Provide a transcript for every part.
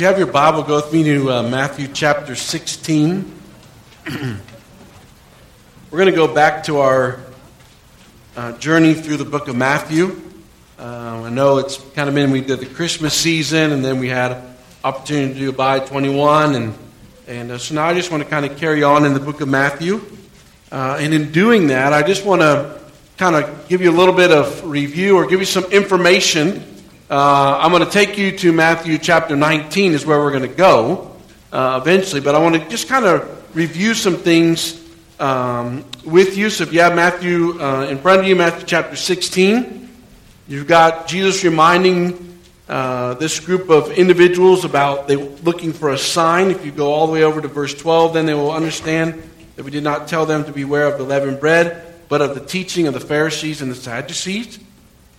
If you have your Bible, go with me to Matthew chapter 16. We're going to go back to our journey through the book of Matthew. I know it's kind of been, we did the Christmas season, and then we had an opportunity to do Abide 21, so now I just want to kind of carry on in the book of Matthew. And in doing that, I just want to kind of give you a little bit of review or give you some information. I'm going to take you to Matthew chapter 19 is where we're going to go eventually, but I want to just kind of review some things with you. So if you have Matthew in front of you, Matthew chapter 16, you've got Jesus reminding this group of individuals about they looking for a sign. If you go all the way over to verse 12, then they will understand that we did not tell them to beware of the leavened bread, but of the teaching of the Pharisees and the Sadducees.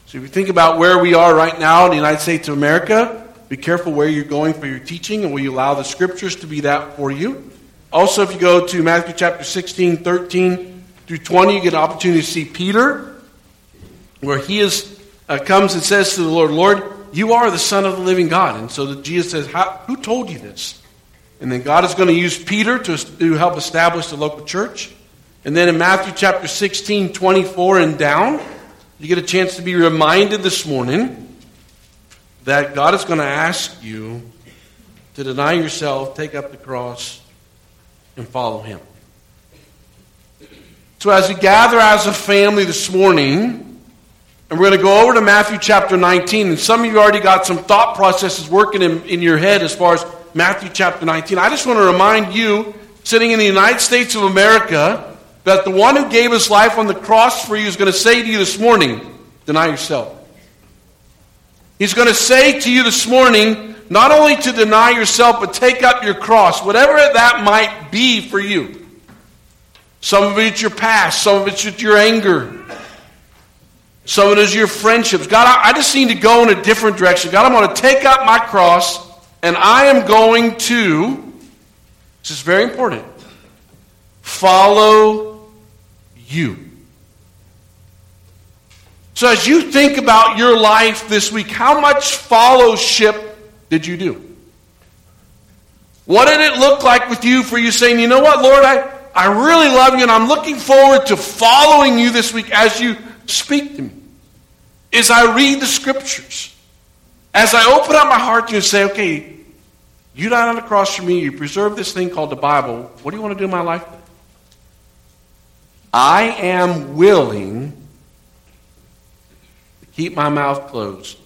So if you think about where we are right now in the United States of America, be careful where you're going for your teaching and will you allow the Scriptures to be that for you. Also, if you go to Matthew chapter 16, 13 through 20, you get an opportunity to see Peter, where he comes and says to the Lord, "Lord, you are the Son of the living God." And so Jesus says, "Who told you this?" And then God is going to use Peter to help establish the local church. And then in Matthew chapter 16, 24 and down, you get a chance to be reminded this morning that God is going to ask you to deny yourself, take up the cross, and follow Him. So as we gather as a family this morning, and we're going to go over to Matthew chapter 19, and some of you already got some thought processes working in your head as far as Matthew chapter 19. I just want to remind you, sitting in the United States of America, that the one who gave His life on the cross for you is going to say to you this morning, deny yourself. He's going to say to you this morning, not only to deny yourself, but take up your cross, whatever that might be for you. Some of it's your past, some of it's your anger, some of it is your friendships. God, I just need to go in a different direction. God, I'm going to take up my cross, and I am going to, this is very important, follow you. So as you think about your life this week, how much fellowship did you do? What did it look like with you for you saying, "You know what, Lord, I really love you and I'm looking forward to following you this week as you speak to me, as I read the Scriptures, as I open up my heart to you and say, okay, you died on the cross for me, you preserved this thing called the Bible, what do you want to do in my life? I am willing to keep my mouth closed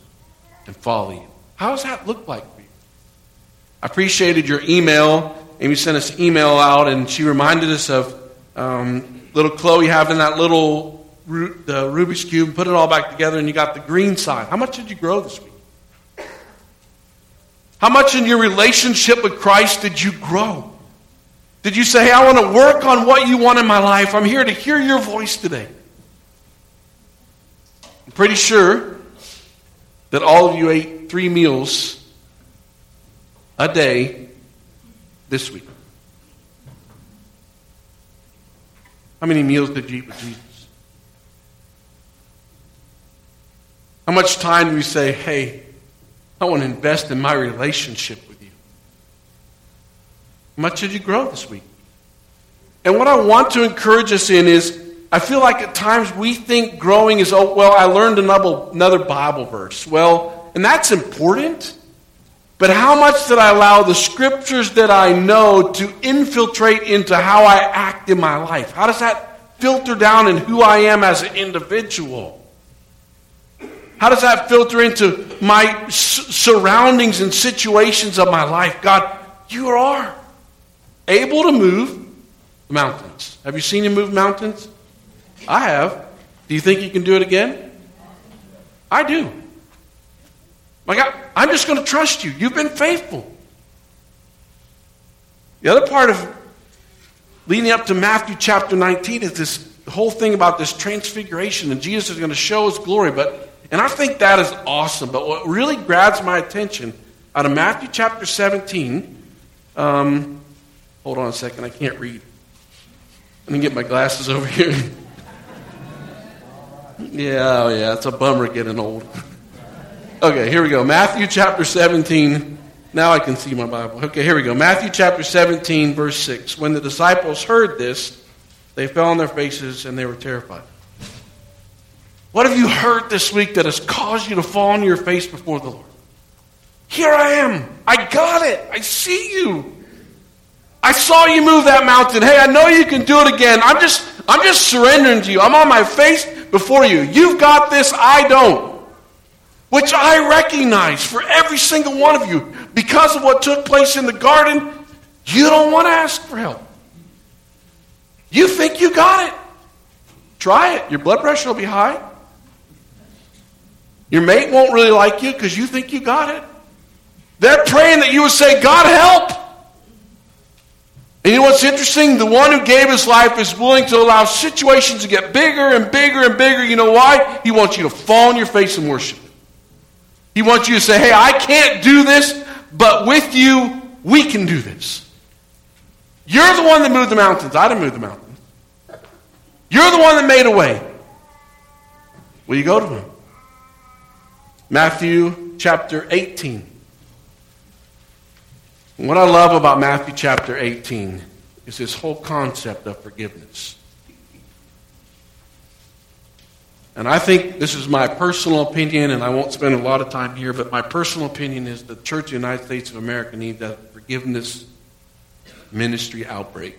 and follow you." How does that look like for you? I appreciated your email. Amy sent us an email out, and she reminded us of little Chloe having that little the Rubik's Cube, and put it all back together, and you got the green side. How much did you grow this week? How much in your relationship with Christ did you grow? Did you say, "Hey, I want to work on what you want in my life. I'm here to hear your voice today"? I'm pretty sure that all of you ate 3 meals a day this week. How many meals did you eat with Jesus? How much time do we say, "Hey, I want to invest in my relationship with you"? Much did you grow this week? And what I want to encourage us in is, I feel like at times we think growing is, "Oh, well, I learned another Bible verse." Well, and that's important, but how much did I allow the Scriptures that I know to infiltrate into how I act in my life? How does that filter down in who I am as an individual? How does that filter into my surroundings and situations of my life? God, you are able to move mountains. Have you seen Him move mountains? I have. Do you think He can do it again? I do. My God, I'm just going to trust you. You've been faithful. The other part of leading up to Matthew chapter 19 is this whole thing about this transfiguration, and Jesus is going to show His glory. And I think that is awesome. But what really grabs my attention out of Matthew chapter 17, hold on a second, I can't read. Let me get my glasses over here. Yeah, it's a bummer getting old. Okay, here we go. Matthew chapter 17, Now I can see my Bible. Okay, here we go. Matthew chapter 17, verse 6. When the disciples heard this, they fell on their faces and they were terrified. What have you heard this week that has caused you to fall on your face before the Lord? Here I am. I got it. I see you. I saw you move that mountain. Hey, I know you can do it again. I'm just surrendering to you. I'm on my face before you. You've got this, I don't. Which I recognize for every single one of you. Because of what took place in the garden, you don't want to ask for help. You think you got it. Try it. Your blood pressure will be high. Your mate won't really like you because you think you got it. They're praying that you would say, God, help. And you know what's interesting? The one who gave his life is willing to allow situations to get bigger and bigger and bigger. You know why? He wants you to fall on your face and worship. He wants you to say, hey, I can't do this, but with you, we can do this. You're the one that moved the mountains. I didn't move the mountains. You're the one that made a way. Will you go to him? Matthew chapter 18. What I love about Matthew chapter 18 is this whole concept of forgiveness. And I think this is my personal opinion, and I won't spend a lot of time here, but my personal opinion is the Church of the United States of America needs a forgiveness ministry outbreak.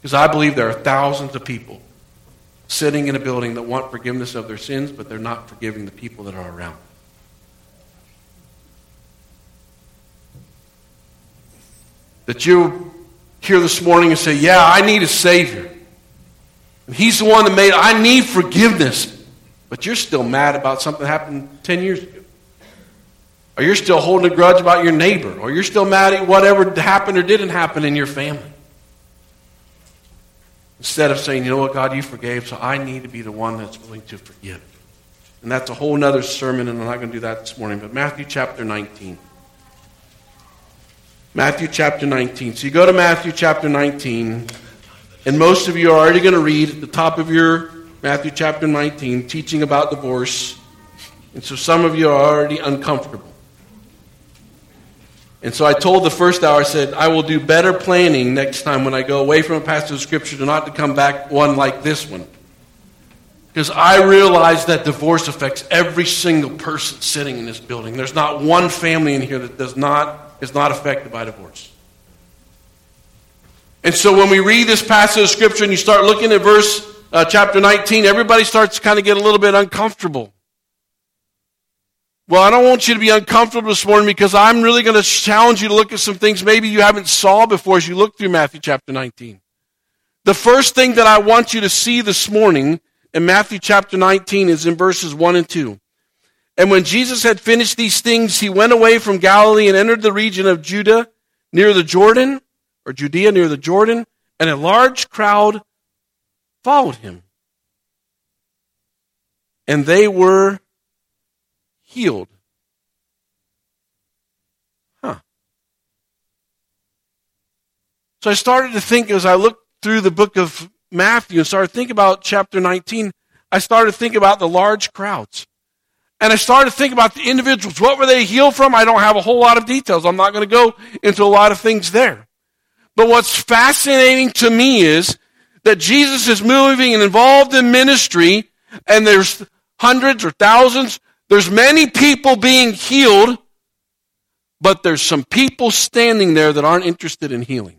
Because I believe there are thousands of people sitting in a building that want forgiveness of their sins, but they're not forgiving the people that are around. That you hear this morning and say, yeah, I need a Savior. And He's the one that made it. I need forgiveness. But you're still mad about something that happened 10 years ago. Or you're still holding a grudge about your neighbor. Or you're still mad at whatever happened or didn't happen in your family. Instead of saying, you know what, God, you forgave, so I need to be the one that's willing to forgive. And that's a whole other sermon, and I'm not going to do that this morning. But Matthew chapter 19. Matthew chapter 19. So you go to Matthew chapter 19, and most of you are already going to read at the top of your Matthew chapter 19, teaching about divorce. And so some of you are already uncomfortable. And so I told the first hour, I said, I will do better planning next time when I go away from a passage of Scripture to not to come back one like this one. Because I realize that divorce affects every single person sitting in this building. There's not one family in here that is not affected by divorce. And so when we read this passage of Scripture and you start looking at verse chapter 19, everybody starts to kind of get a little bit uncomfortable. Well, I don't want you to be uncomfortable this morning because I'm really going to challenge you to look at some things maybe you haven't saw before as you look through Matthew chapter 19. The first thing that I want you to see this morning in Matthew chapter 19 is in verses 1 and 2. And when Jesus had finished these things, he went away from Galilee and entered the region of Judea near the Jordan, and a large crowd followed him. And they were healed. So I started to think as I looked through the book of Matthew and started thinking about chapter 19, I started thinking about the large crowds. And I started thinking about the individuals. What were they healed from? I don't have a whole lot of details. I'm not going to go into a lot of things there. But what's fascinating to me is that Jesus is moving and involved in ministry, and there's hundreds or thousands. There's many people being healed, but there's some people standing there that aren't interested in healing.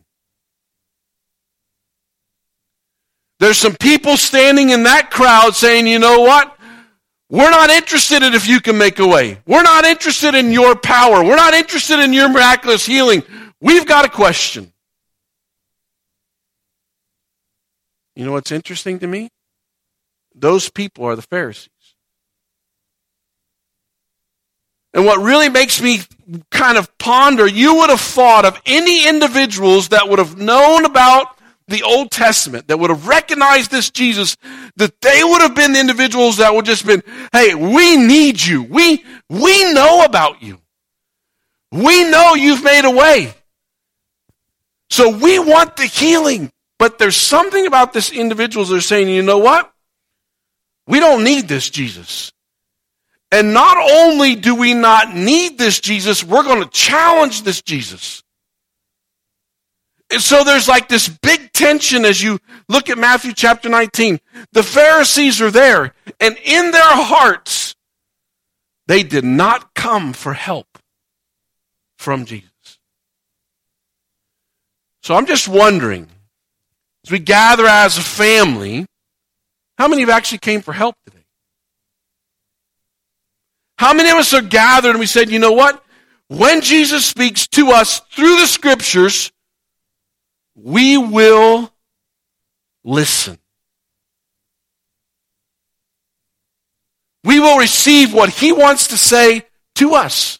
There's some people standing in that crowd saying, you know what? We're not interested in if you can make a way. We're not interested in your power. We're not interested in your miraculous healing. We've got a question. You know what's interesting to me? Those people are the Pharisees. And what really makes me kind of ponder, you would have thought of any individuals that would have known about the Old Testament, that would have recognized this Jesus, that they would have been the individuals that would just been, hey, we need you. We know about you. We know you've made a way. So we want the healing. But there's something about this individuals that are saying, you know what? We don't need this Jesus. And not only do we not need this Jesus, we're going to challenge this Jesus. And so there's like this big tension as you look at Matthew chapter 19. The Pharisees are there, and in their hearts, they did not come for help from Jesus. So I'm just wondering, as we gather as a family, how many of you actually came for help today? How many of us are gathered and we said, you know what? When Jesus speaks to us through the Scriptures, we will listen. We will receive what he wants to say to us.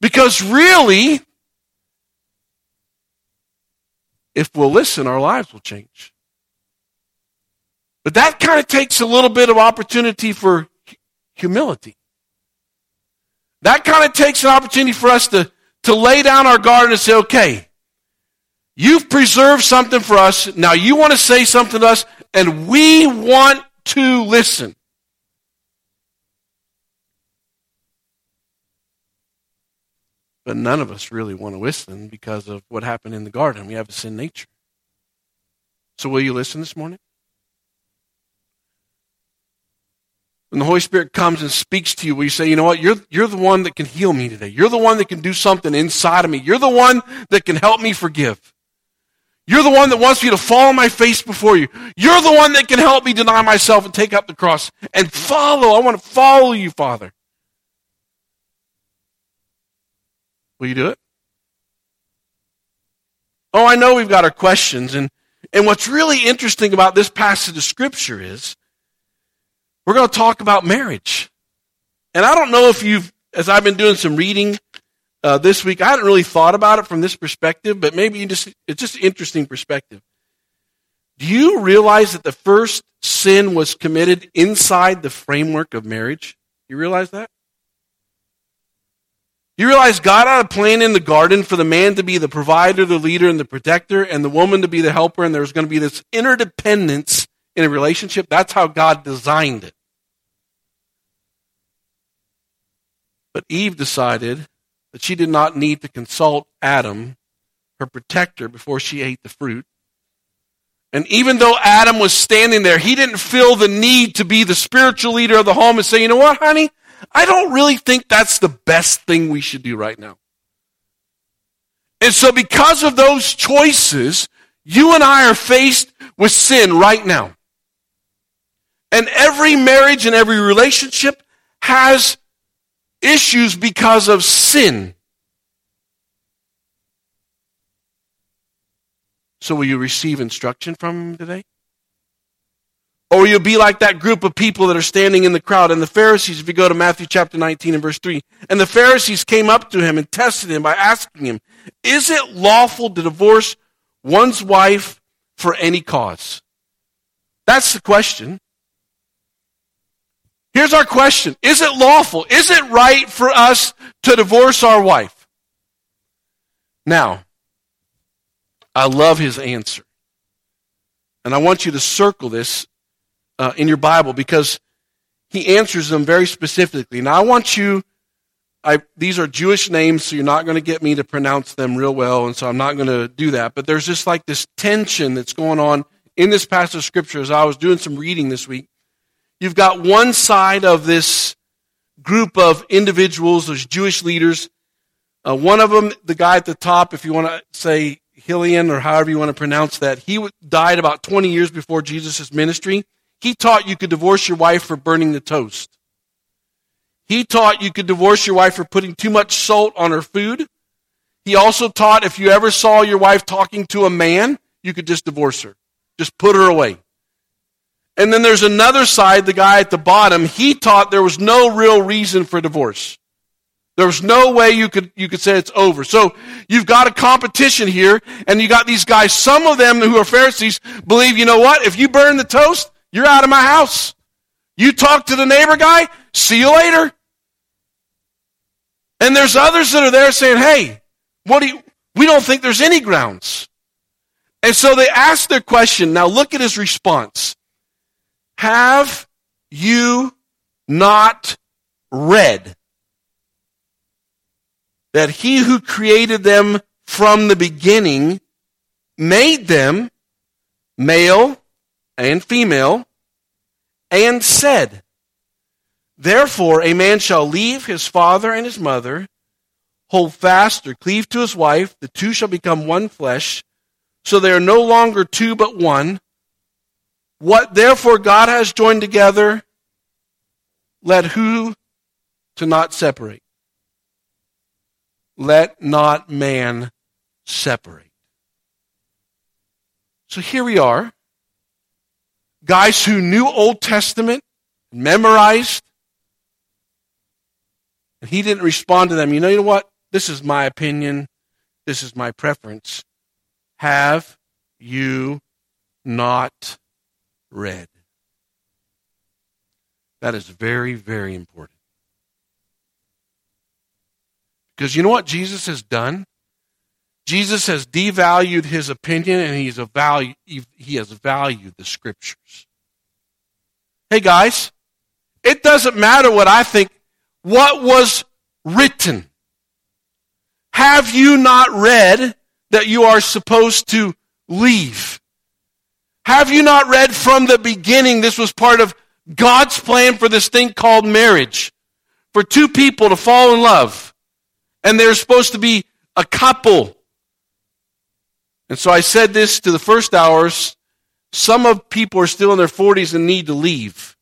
Because really, if we'll listen, our lives will change. But that kind of takes a little bit of opportunity for humility. That kind of takes an opportunity for us to lay down our guard and say, okay, you've preserved something for us. Now you want to say something to us, and we want to listen. But none of us really want to listen because of what happened in the garden. We have a sin nature. So will you listen this morning? When the Holy Spirit comes and speaks to you, will you say, you know what, you're the one that can heal me today. You're the one that can do something inside of me. You're the one that can help me forgive. You're the one that wants me to fall on my face before you. You're the one that can help me deny myself and take up the cross and follow. I want to follow you, Father. Will you do it? Oh, I know we've got our questions. And what's really interesting about this passage of Scripture is we're going to talk about marriage. And I don't know if you've, as I've been doing some reading this week, I hadn't really thought about it from this perspective, but maybe it's just an interesting perspective. Do you realize that the first sin was committed inside the framework of marriage? You realize that? You realize God had a plan in the garden for the man to be the provider, the leader, and the protector, and the woman to be the helper, and there was going to be this interdependence in a relationship. That's how God designed it. But Eve decided that she did not need to consult Adam, her protector, before she ate the fruit. And even though Adam was standing there, he didn't feel the need to be the spiritual leader of the home and say, you know what, honey? I don't really think that's the best thing we should do right now. And so because of those choices, you and I are faced with sin right now. And every marriage and every relationship has issues because of sin. So will you receive instruction from him today? Or you'll be like that group of people that are standing in the crowd. And the Pharisees, if you go to Matthew chapter 19 and verse 3, and the Pharisees came up to him and tested him by asking him, is it lawful to divorce one's wife for any cause? That's the question. Here's our question. Is it lawful? Is it right for us to divorce our wife? Now, I love his answer. And I want you to circle this in your Bible, because he answers them very specifically. Now, I want you, these are Jewish names, so you're not going to get me to pronounce them real well, and so I'm not going to do that. But there's just like this tension that's going on in this passage of Scripture as I was doing some reading this week. You've got one side of this group of individuals, those Jewish leaders. One of them, the guy at the top, if you want to say Hillian or however you want to pronounce that, he died about 20 years before Jesus' ministry. He taught you could divorce your wife for burning the toast. He taught you could divorce your wife for putting too much salt on her food. He also taught if you ever saw your wife talking to a man, you could just divorce her. Just put her away. And then there's another side, the guy at the bottom, he taught there was no real reason for divorce. There was no way you could say it's over. So you've got a competition here, and you got these guys, some of them who are Pharisees, believe, you know what, if you burn the toast, you're out of my house. You talk to the neighbor guy, see you later. And there's others that are there saying, hey, we don't think there's any grounds. And so they ask their question. Now look at his response. Have you not read, that he who created them from the beginning made them male and female, and said, therefore a man shall leave his father and his mother, hold fast or cleave to his wife, the two shall become one flesh, so they are no longer two but one. What therefore God has joined together, let who to not separate. Let not man separate. So here we are, guys who knew Old Testament, memorized, and he didn't respond to them. You know what? This is my opinion. This is my preference. Have you not read? That is very, very important. Because you know what Jesus has done? Jesus has devalued his opinion, and he has valued the Scriptures. Hey, guys, it doesn't matter what I think. What was written? Have you not read that you are supposed to leave? Have you not read from the beginning this was part of God's plan for this thing called marriage? For two people to fall in love. And they're supposed to be a couple. And so I said this to the first hours. Some of people are still in their 40s and need to leave.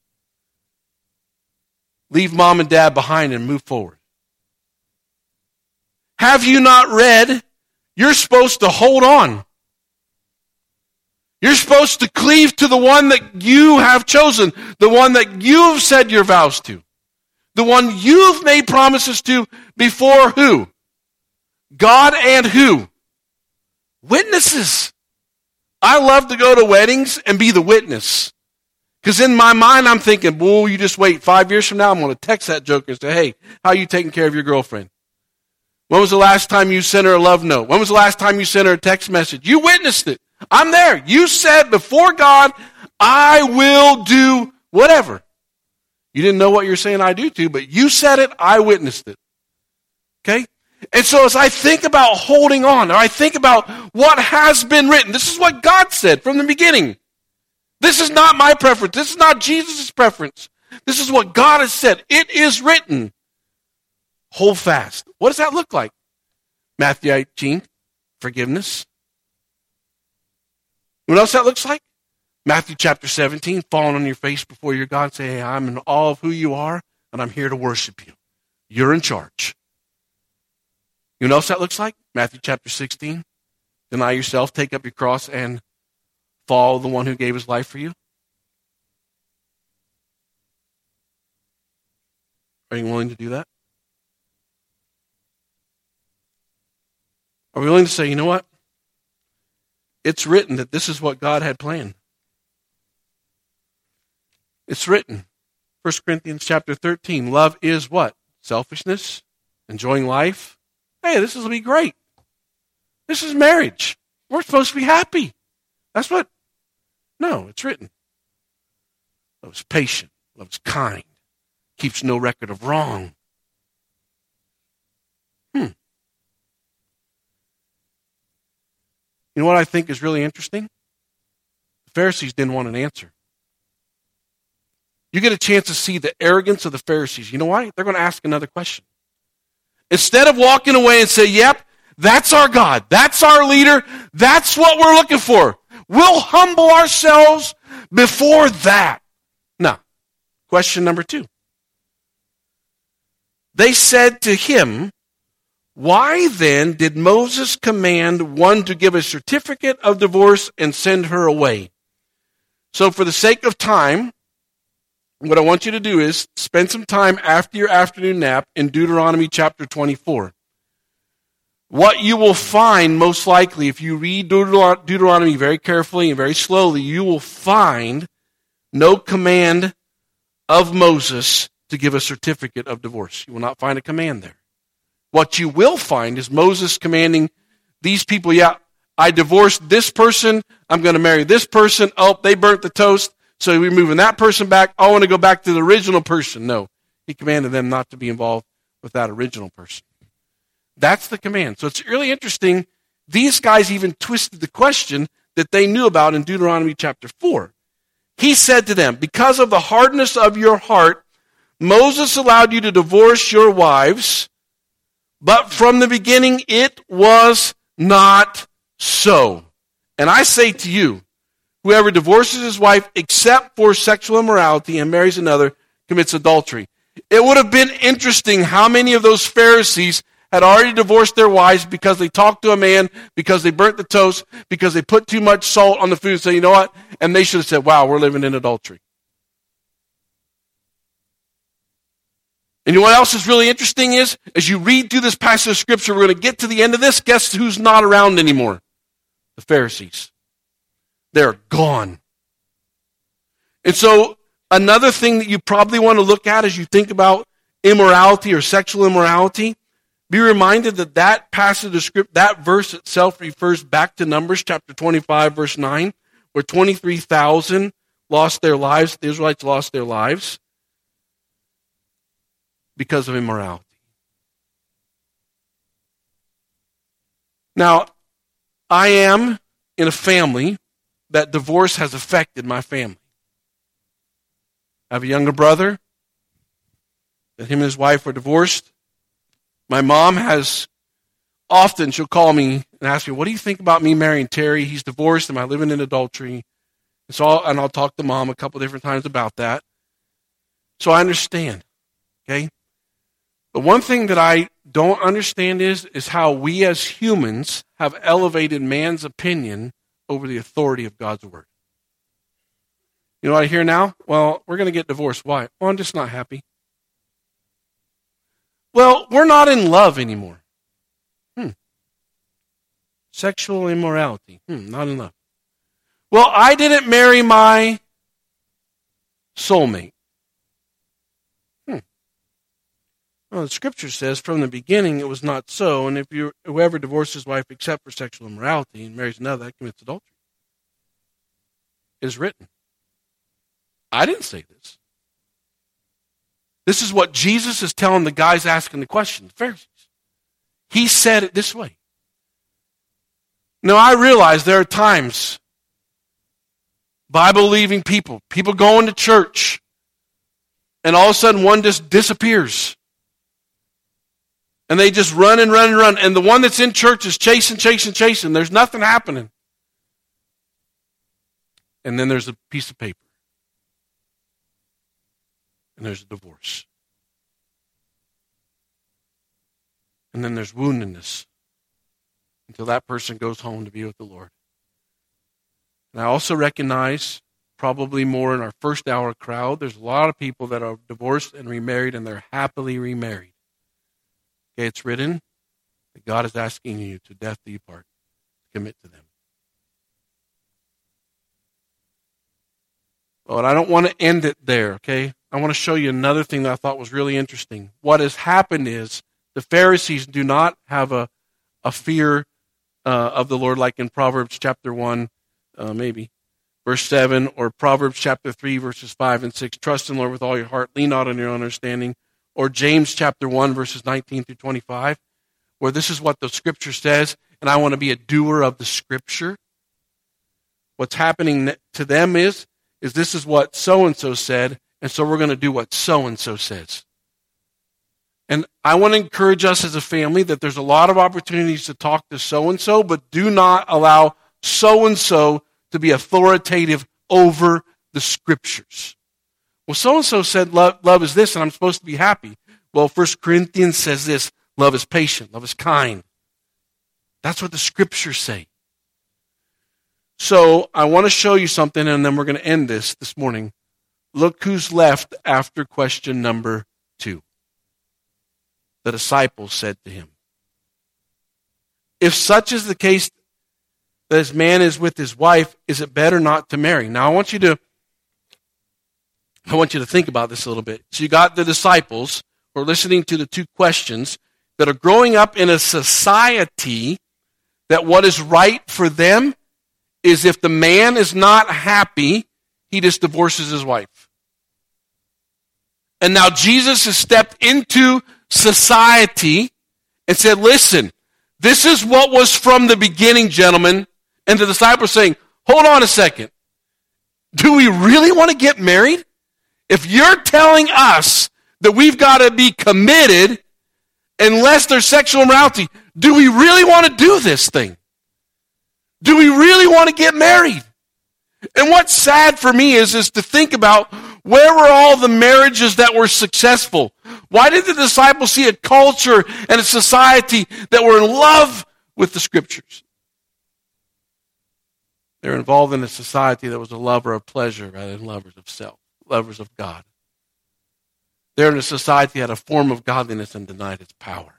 Leave mom and dad behind and move forward. Have you not read? You're supposed to hold on. You're supposed to cleave to the one that you have chosen, the one that you've said your vows to, the one you've made promises to before who? God and who? Witnesses. I love to go to weddings and be the witness. Because in my mind, I'm thinking, well, you just wait 5 years from now, I'm going to text that joker and say, hey, how are you taking care of your girlfriend? When was the last time you sent her a love note? When was the last time you sent her a text message? You witnessed it. I'm there. You said before God, I will do whatever. You didn't know what you're saying I do to, but you said it, I witnessed it. Okay? And so as I think about holding on, or I think about what has been written, this is what God said from the beginning. This is not my preference. This is not Jesus' preference. This is what God has said. It is written. Hold fast. What does that look like? Matthew 18, forgiveness. What else that looks like? Matthew chapter 17, falling on your face before your God and saying, hey, I'm in awe of who you are, and I'm here to worship you. You're in charge. You know what else that looks like? Matthew chapter 16, deny yourself, take up your cross, and follow the one who gave his life for you. Are you willing to do that? Are we willing to say, you know what? It's written that this is what God had planned. It's written. 1 Corinthians chapter 13, love is what? Selfishness, enjoying life. Hey, this will be great. This is marriage. We're supposed to be happy. That's what? No, it's written. Love is patient. Love is kind. Keeps no record of wrong. You know what I think is really interesting? The Pharisees didn't want an answer. You get a chance to see the arrogance of the Pharisees. You know why? They're going to ask another question. Instead of walking away and say, yep, that's our God. That's our leader. That's what we're looking for. We'll humble ourselves before that. Now, question number 2. They said to him, why then did Moses command one to give a certificate of divorce and send her away? So for the sake of time, what I want you to do is spend some time after your afternoon nap in Deuteronomy chapter 24. What you will find most likely, if you read Deuteronomy very carefully and very slowly, you will find no command of Moses to give a certificate of divorce. You will not find a command there. What you will find is Moses commanding these people, yeah, I divorced this person, I'm going to marry this person, oh, they burnt the toast, So we're moving that person back. I want to go back to the original person. No, he commanded them not to be involved with that original person. That's the command. So it's really interesting. These guys even twisted the question that they knew about in Deuteronomy chapter 4. He said to them, because of the hardness of your heart, Moses allowed you to divorce your wives, but from the beginning it was not so. And I say to you, whoever divorces his wife except for sexual immorality and marries another commits adultery. It would have been interesting how many of those Pharisees had already divorced their wives because they talked to a man, because they burnt the toast, because they put too much salt on the food. So you know what? And they should have said, wow, we're living in adultery. And you know what else is really interesting is, as you read through this passage of Scripture, we're going to get to the end of this. Guess who's not around anymore? The Pharisees. They're gone. And so another thing that you probably want to look at as you think about immorality or sexual immorality, be reminded that that passage of Scripture, that verse itself refers back to Numbers chapter 25, verse 9, where 23,000 lost their lives, the Israelites lost their lives because of immorality. Now, I am in a family that divorce has affected my family. I have a younger brother that him and his wife were divorced. My mom has often, she'll call me and ask me, what do you think about me marrying Terry? He's divorced. Am I living in adultery? And so I'll talk to mom a couple different times about that. So I understand, okay? The one thing that I don't understand is how we as humans have elevated man's opinion over the authority of God's word. You know what I hear now? Well, we're going to get divorced. Why? Well, I'm just not happy. Well, we're not in love anymore. Sexual immorality. Not in love. Well, I didn't marry my soulmate. Well, the Scripture says from the beginning it was not so, and if whoever divorces his wife except for sexual immorality and marries another, that commits adultery. It is written. I didn't say this. This is what Jesus is telling the guys asking the question, the Pharisees. He said it this way. Now, I realize there are times, Bible-believing people going to church, and all of a sudden one just disappears. And they just run and run and run. And the one that's in church is chasing. There's nothing happening. And then there's a piece of paper. And there's a divorce. And then there's woundedness until that person goes home to be with the Lord. And I also recognize, probably more in our first hour crowd, there's a lot of people that are divorced and remarried, and they're happily remarried. Okay, it's written that God is asking you to death do you part, commit to them. But I don't want to end it there, okay? I want to show you another thing that I thought was really interesting. What has happened is the Pharisees do not have a fear of the Lord like in Proverbs chapter 1, maybe, verse 7, or Proverbs chapter 3, verses 5 and 6. Trust in the Lord with all your heart. Lean not on your own understanding. Or James chapter 1, verses 19 through 25, where this is what the Scripture says, and I want to be a doer of the Scripture. What's happening to them is this is what so-and-so said, and so we're going to do what so-and-so says. And I want to encourage us as a family that there's a lot of opportunities to talk to so-and-so, but do not allow so-and-so to be authoritative over the Scriptures. Well, so-and-so said love is this, and I'm supposed to be happy. Well, 1 Corinthians says this, love is patient, love is kind. That's what the Scriptures say. So I want to show you something, and then we're going to end this morning. Look who's left after question number 2. The disciples said to him, if such is the case that this man is with his wife, is it better not to marry? Now I want you to think about this a little bit. So you got the disciples who are listening to the two questions that are growing up in a society that what is right for them is if the man is not happy, he just divorces his wife. And now Jesus has stepped into society and said, listen, this is what was from the beginning, gentlemen. And the disciples saying, hold on a second. Do we really want to get married? If you're telling us that we've got to be committed unless there's sexual immorality, do we really want to do this thing? Do we really want to get married? And what's sad for me is to think about, where were all the marriages that were successful? Why did the disciples see a culture and a society that were in love with the Scriptures? They were involved in a society that was a lover of pleasure rather than lovers of self, lovers of God. They're in a society that had a form of godliness and denied its power.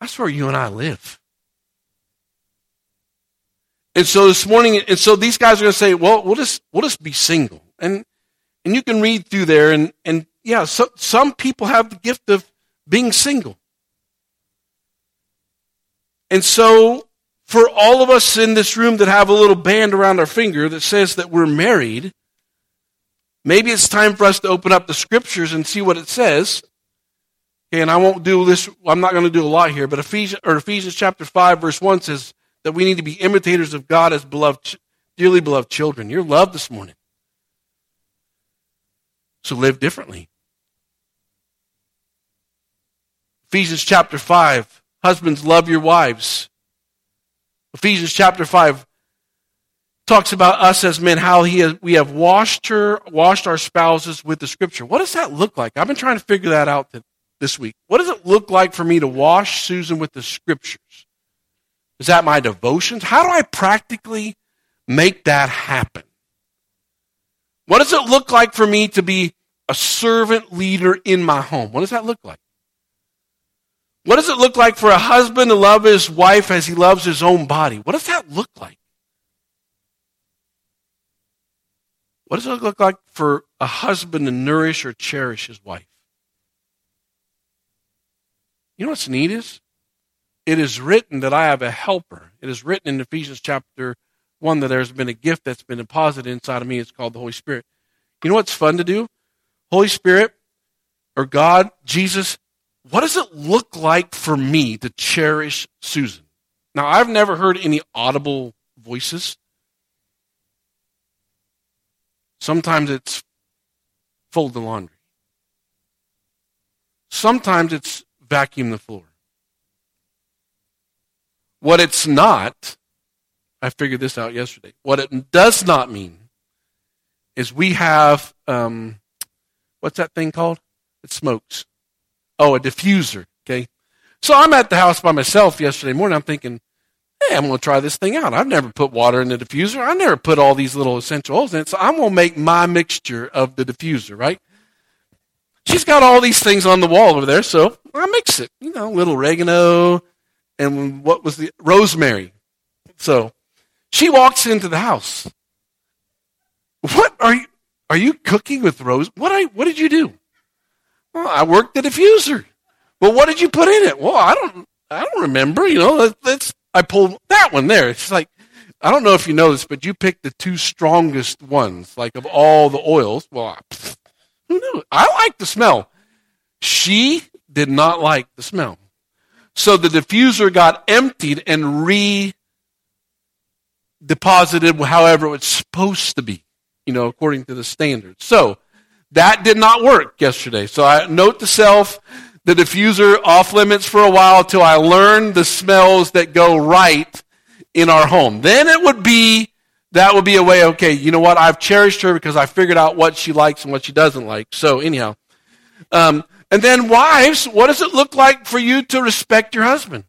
That's where you and I live. And so this morning, and so these guys are going to say, well, we'll just be single. And you can read through there, and yeah, so, some people have the gift of being single. And so, for all of us in this room that have a little band around our finger that says that we're married, maybe it's time for us to open up the Scriptures and see what it says. Okay, and I won't do this, I'm not going to do a lot here, but Ephesians chapter 5, verse 1 says that we need to be imitators of God as beloved, dearly beloved children. You're loved this morning. So live differently. Ephesians chapter 5, husbands, love your wives. Ephesians chapter 5 talks about us as men, how we have washed our spouses with the Scripture. What does that look like? I've been trying to figure that out this week. What does it look like for me to wash Susan with the Scriptures? Is that my devotions? How do I practically make that happen? What does it look like for me to be a servant leader in my home? What does that look like? What does it look like for a husband to love his wife as he loves his own body? What does that look like? What does it look like for a husband to nourish or cherish his wife? You know what's neat is? It is written that I have a helper. It is written in Ephesians chapter 1 that there's been a gift that's been deposited inside of me. It's called the Holy Spirit. You know what's fun to do? Holy Spirit, or God, Jesus, what does it look like for me to cherish Susan? Now, I've never heard any audible voices. Sometimes it's fold the laundry. Sometimes it's vacuum the floor. What it's not, I figured this out yesterday. What it does not mean is we have, what's that thing called? It smokes. Oh, a diffuser, okay? So I'm at the house by myself yesterday morning. I'm thinking, hey, I'm going to try this thing out. I've never put water in the diffuser. I never put all these little essential oils in it, so I'm going to make my mixture of the diffuser, right? She's got all these things on the wall over there, so I mix it. You know, little oregano and what was the rosemary. So she walks into the house. What are you cooking with rose? What did you do? Well, I worked the diffuser. Well, what did you put in it? Well, I don't remember. You know, I pulled that one there. It's like, I don't know if you know this, but you picked the two strongest ones, like of all the oils. Well, who knew? I like the smell. She did not like the smell. So the diffuser got emptied and deposited however it was supposed to be, you know, according to the standards. So that did not work yesterday. So I note to self, the diffuser off limits for a while till I learn the smells that go right in our home. Then that would be a way, okay, you know what, I've cherished her because I figured out what she likes and what she doesn't like. So anyhow. And then wives, what does it look like for you to respect your husband?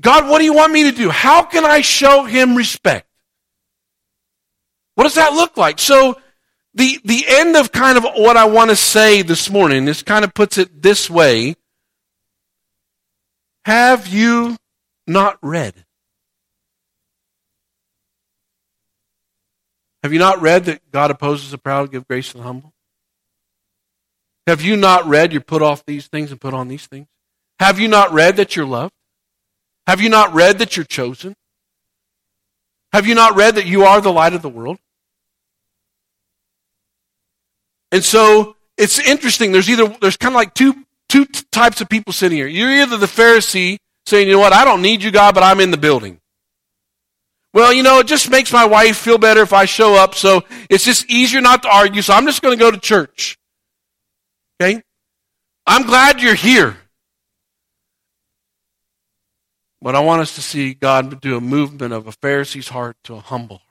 God, what do you want me to do? How can I show him respect? What does that look like? So the end of kind of what I want to say this morning, this kind of puts it this way. Have you not read? Have you not read that God opposes the proud, give grace to the humble? Have you not read you're put off these things and put on these things? Have you not read that you're loved? Have you not read that you're chosen? Have you not read that you are the light of the world? And so it's interesting. There's kind of like two types of people sitting here. You're either the Pharisee saying, you know what, I don't need you, God, but I'm in the building. Well, you know, it just makes my wife feel better if I show up, so it's just easier not to argue, so I'm just going to go to church. Okay? I'm glad you're here. But I want us to see God do a movement of a Pharisee's heart to a humble heart.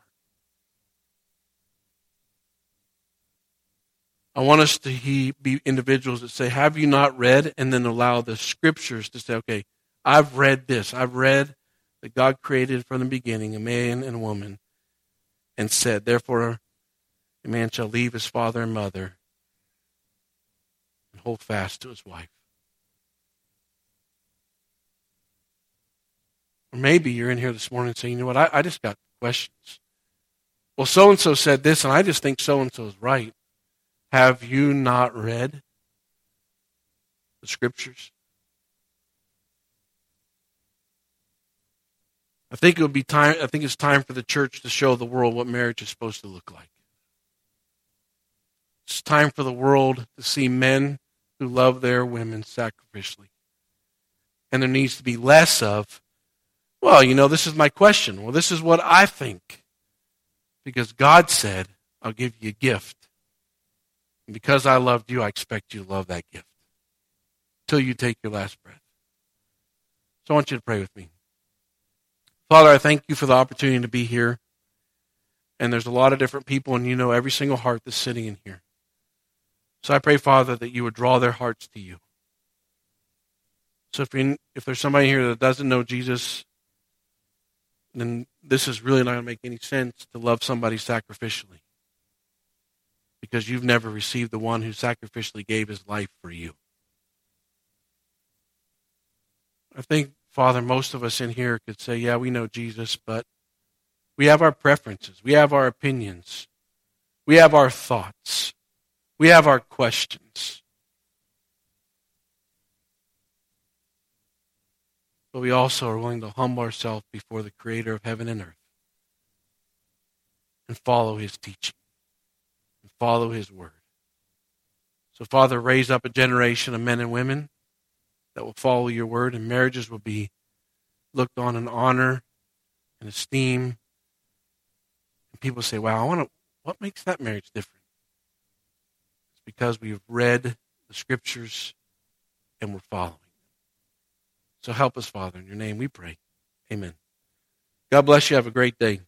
I want us to be individuals that say, have you not read? And then allow the scriptures to say, okay, I've read this. I've read that God created from the beginning a man and a woman and said, therefore, a man shall leave his father and mother and hold fast to his wife. Or maybe you're in here this morning saying, you know what, I just got questions. Well, so-and-so said this, and I just think so-and-so is right. Have you not read the scriptures? I think it's time for the church to show the world what marriage is supposed to look like. It's time for the world to see men who love their women sacrificially. And there needs to be less of, well, you know, this is my question. Well, this is what I think. Because God said, I'll give you a gift. And because I loved you, I expect you to love that gift till you take your last breath. So I want you to pray with me. Father, I thank you for the opportunity to be here. And there's a lot of different people, and you know every single heart that's sitting in here. So I pray, Father, that you would draw their hearts to you. So if there's somebody here that doesn't know Jesus, then this is really not going to make any sense to love somebody sacrificially. Because you've never received the one who sacrificially gave his life for you. I think, Father, most of us in here could say, yeah, we know Jesus, but we have our preferences. We have our opinions. We have our thoughts. We have our questions. But we also are willing to humble ourselves before the Creator of heaven and earth and follow his teaching. Follow his word. So, Father, raise up a generation of men and women that will follow your word, and marriages will be looked on in honor and esteem. And people say, wow, what makes that marriage different? It's because we've read the scriptures and we're following. So help us, Father. In your name we pray. Amen. God bless you. Have a great day.